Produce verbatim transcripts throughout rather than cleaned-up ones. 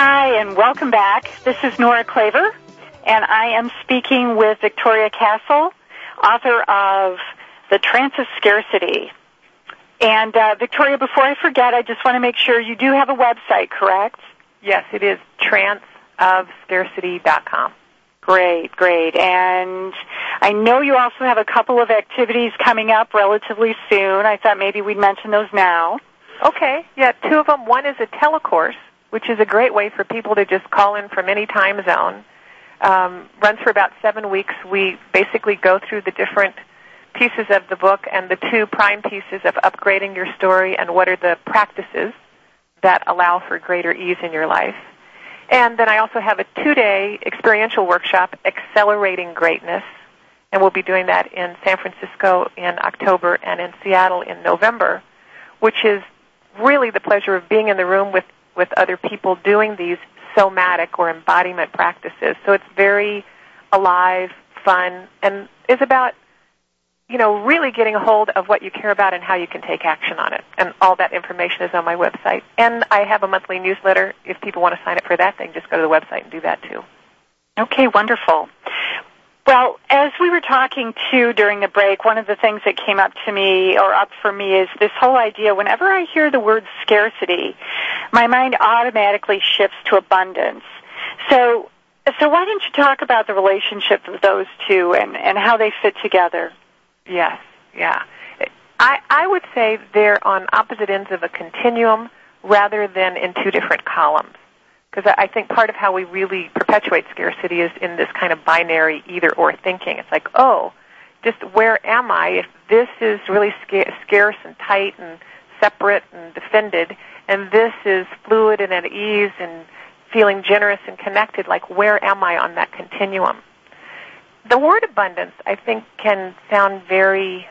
Hi, and welcome back. This is Nora Claver, and I am speaking with Victoria Castle, author of The Trance of Scarcity. And, uh, Victoria, before I forget, I just want to make sure you do have a website, correct? Yes, it is trance of scarcity dot com. Great, great. And I know you also have a couple of activities coming up relatively soon. I thought maybe we'd mention those now. Okay. Yeah, two of them. One is a telecourse, which is a great way for people to just call in from any time zone. Um, runs for about seven weeks. We basically go through the different pieces of the book and the two prime pieces of upgrading your story and what are the practices that allow for greater ease in your life. And then I also have a two-day experiential workshop, Accelerating Greatness, and we'll be doing that in San Francisco in October and in Seattle in November, which is really the pleasure of being in the room with, with other people doing these somatic or embodiment practices. So it's very alive, fun, and is about, you know, really getting a hold of what you care about and how you can take action on it. And all that information is on my website. And I have a monthly newsletter. If people want to sign up for that, they can just go to the website and do that too. Okay, wonderful. Well, as we were talking too during the break, one of the things that came up to me or up for me is this whole idea, whenever I hear the word scarcity, my mind automatically shifts to abundance. So so why don't you talk about the relationship of those two and, and how they fit together? Yes, yeah. I, I would say they're on opposite ends of a continuum rather than in two different columns, because I think part of how we really perpetuate scarcity is in this kind of binary either-or thinking. It's like, oh, just where am I if this is really sca- scarce and tight and separate and defended, and this is fluid and at ease and feeling generous and connected, like where am I on that continuum? The word abundance, I think, can sound very,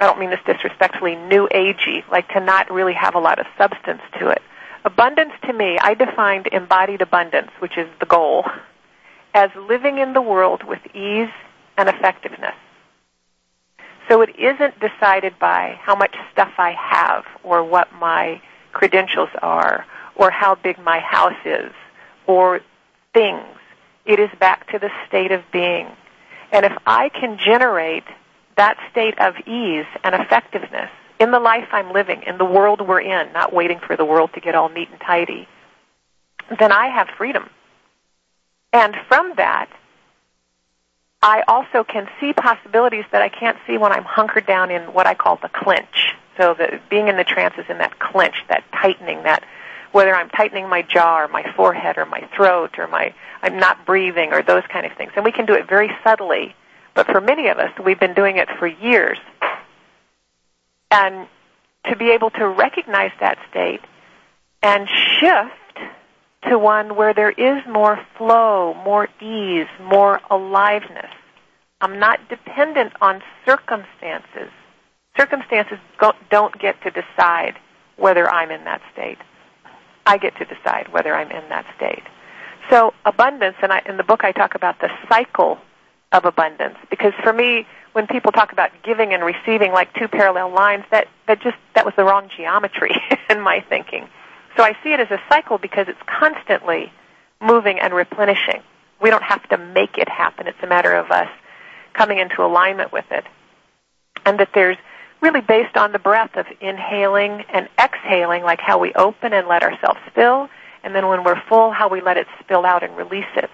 I don't mean this disrespectfully, new agey, like to not really have a lot of substance to it. Abundance to me, I defined embodied abundance, which is the goal, as living in the world with ease and effectiveness. So it isn't decided by how much stuff I have or what my credentials are or how big my house is or things. It is back to the state of being. And if I can generate that state of ease and effectiveness in the life I'm living, in the world we're in, not waiting for the world to get all neat and tidy, then I have freedom. And from that, I also can see possibilities that I can't see when I'm hunkered down in what I call the clinch. So the, being in the trance is in that clinch, that tightening, that whether I'm tightening my jaw or my forehead or my throat or my I'm not breathing or those kind of things. And we can do it very subtly. But for many of us, we've been doing it for years. And to be able to recognize that state and shift to one where there is more flow, more ease, more aliveness. I'm not dependent on circumstances. Circumstances don't get to decide whether I'm in that state. I get to decide whether I'm in that state. So abundance, and I, in the book I talk about the cycle of abundance, because for me, when people talk about giving and receiving like two parallel lines, that, that just that was the wrong geometry in my thinking. So I see it as a cycle because it's constantly moving and replenishing. We don't have to make it happen. It's a matter of us coming into alignment with it. And that there's really based on the breath of inhaling and exhaling, like how we open and let ourselves spill, and then when we're full, how we let it spill out and release it,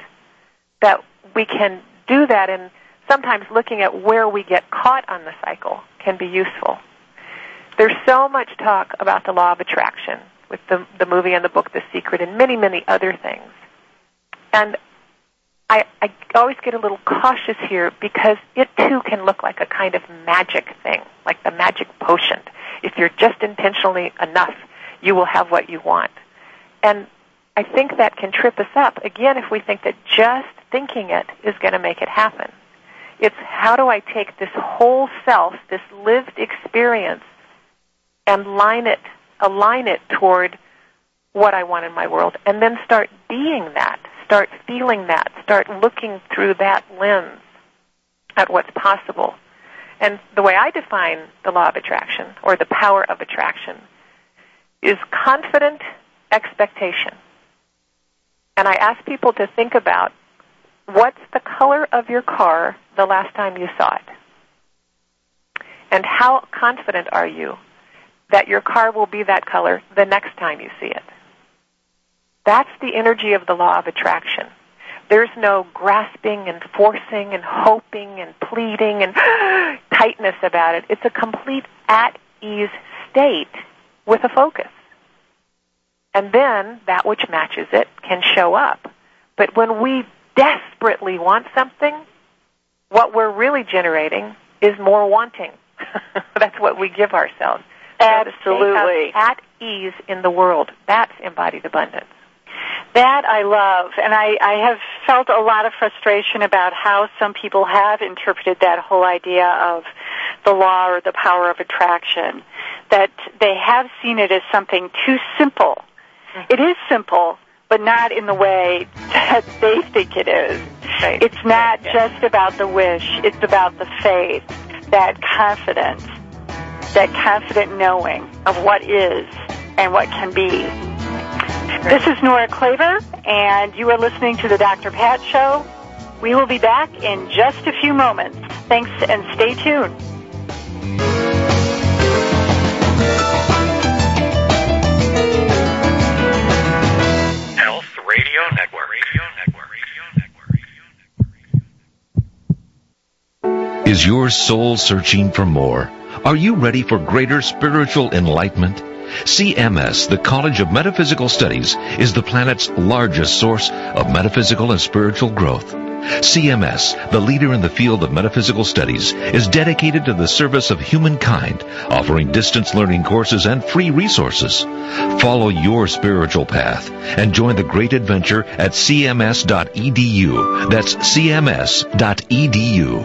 that we can do that, and sometimes looking at where we get caught on the cycle can be useful. There's so much talk about the law of attraction with the, the movie and the book, The Secret, and many, many other things. And I, I always get a little cautious here because it, too, can look like a kind of magic thing, like the magic potion. If you're just intentionally enough, you will have what you want. And I think that can trip us up, again, if we think that just thinking it is going to make it happen. It's how do I take this whole self, this lived experience, and line it, align it toward what I want in my world, and then start being that. Start feeling that. Start looking through that lens at what's possible. And the way I define the law of attraction, or the power of attraction, is confident expectation. and I ask people to think about, what's the color of your car the last time you saw it? And how confident are you that your car will be that color the next time you see it? That's the energy of the law of attraction. There's no grasping and forcing and hoping and pleading and tightness about it. It's a complete at-ease state with a focus. And then that which matches it can show up. But when we desperately want something, what we're really generating is more wanting. That's what we give ourselves. Absolutely. So at ease in the world, that's embodied abundance. That I love, and I, I have felt a lot of frustration about how some people have interpreted that whole idea of the law or the power of attraction, that they have seen it as something too simple. Mm-hmm. It is simple, but not in the way that they think it is. Right. It's not right. Just about the wish. It's about the faith, that confidence, that confident knowing of what is and what can be. This is Nora Claver, and you are listening to The Doctor Pat Show. We will be back in just a few moments. Thanks, and stay tuned. Health Radio Network. Radio Network. Radio Network. Is your soul searching for more? Are you ready for greater spiritual enlightenment? C M S, the College of Metaphysical Studies, is the planet's largest source of metaphysical and spiritual growth. C M S, the leader in the field of metaphysical studies, is dedicated to the service of humankind, offering distance learning courses and free resources. Follow your spiritual path and join the great adventure at c m s dot e d u. That's c m s dot e d u.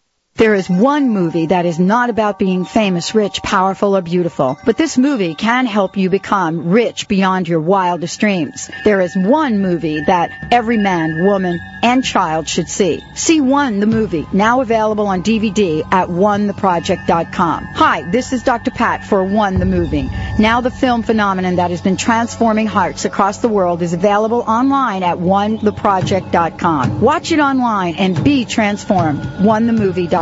There is one movie that is not about being famous, rich, powerful, or beautiful, but this movie can help you become rich beyond your wildest dreams. There is one movie that every man, woman, and child should see. See One, the Movie, now available on D V D at one the project dot com. Hi, this is Doctor Pat for One, the Movie. Now the film phenomenon that has been transforming hearts across the world is available online at one the project dot com. Watch it online and be transformed. one the movie dot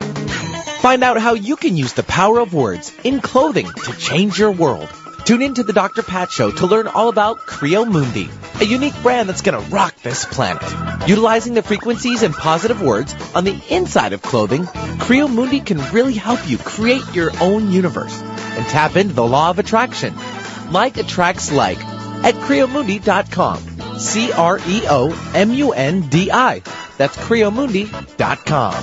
Genesis. Find out how you can use the power of words in clothing to change your world. Tune in to the Doctor Pat Show to learn all about Creomundi, a unique brand that's going to rock this planet. Utilizing the frequencies and positive words on the inside of clothing, Creomundi can really help you create your own universe and tap into the law of attraction. Like attracts like at creomundi dot com. C R E O M U N D I. That's creomundi dot com.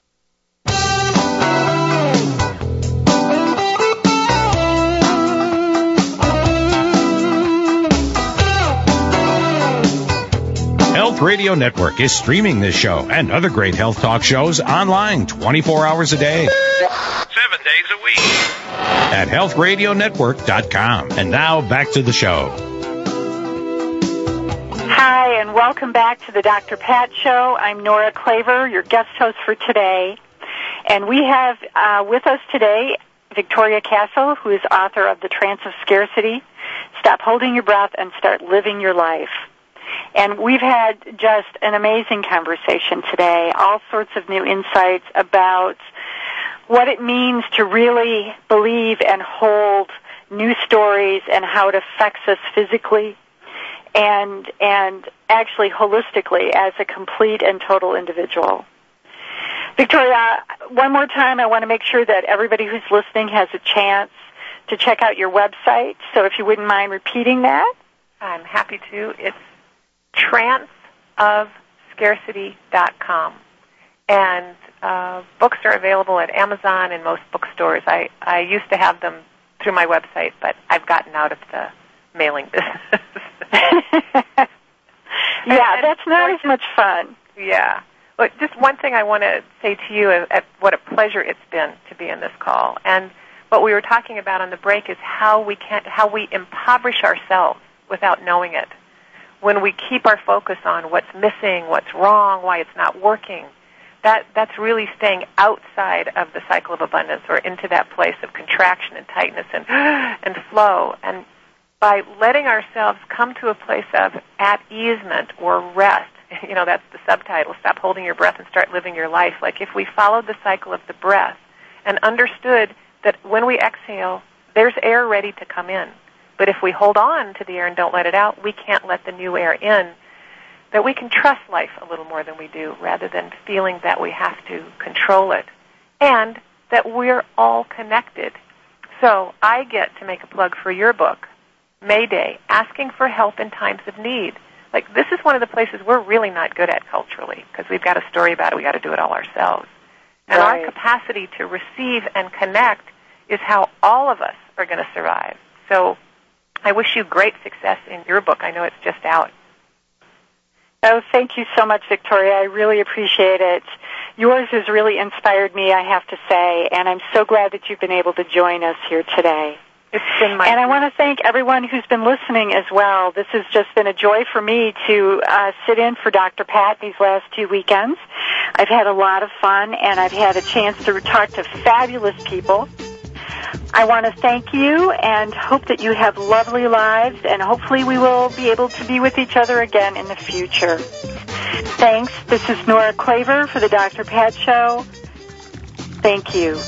Radio Network is streaming this show and other great health talk shows online twenty-four hours a day, seven days a week at health radio network dot com. And now back to the show. Hi, and welcome back to the Doctor Pat Show. I'm Nora Claver, your guest host for today. And we have uh, with us today Victoria Castle, who is author of The Trance of Scarcity, Stop Holding Your Breath and Start Living Your Life. And we've had just an amazing conversation today, all sorts of new insights about what it means to really believe and hold new stories and how it affects us physically and and actually holistically as a complete and total individual. Victoria, one more time, I want to make sure that everybody who's listening has a chance to check out your website. So if you wouldn't mind repeating that. I'm happy to. It's trance of scarcity dot com. And uh, books are available at Amazon and most bookstores. I, I used to have them through my website, but I've gotten out of the mailing business. yeah, and that's not as much fun. Yeah. But just one thing I want to say to you is what a pleasure it's been to be in this call. And what we were talking about on the break is how we can't, how we impoverish ourselves without knowing it. When we keep our focus on what's missing, what's wrong, why it's not working, that that's really staying outside of the cycle of abundance or into that place of contraction and tightness and and flow. And by letting ourselves come to a place of at easement or rest, you know, that's the subtitle, Stop Holding Your Breath and Start Living Your Life. Like if we followed the cycle of the breath and understood that when we exhale, there's air ready to come in. But if we hold on to the air and don't let it out, we can't let the new air in, that we can trust life a little more than we do rather than feeling that we have to control it, and that we're all connected. So I get to make a plug for your book, May Day, Asking for Help in Times of Need. Like, this is one of the places we're really not good at culturally because we've got a story about it. We've got to do it all ourselves. And right. Our capacity to receive and connect is how all of us are going to survive. So I wish you great success in your book. I know it's just out. Oh, thank you so much, Victoria. I really appreciate it. Yours has really inspired me, I have to say, and I'm so glad that you've been able to join us here today. It's been my and I want to thank everyone who's been listening as well. This has just been a joy for me to uh, sit in for Doctor Pat these last two weekends. I've had a lot of fun, and I've had a chance to talk to fabulous people. I want to thank you and hope that you have lovely lives, and hopefully we will be able to be with each other again in the future. Thanks. This is Nora Claver for the Doctor Pat Show. Thank you.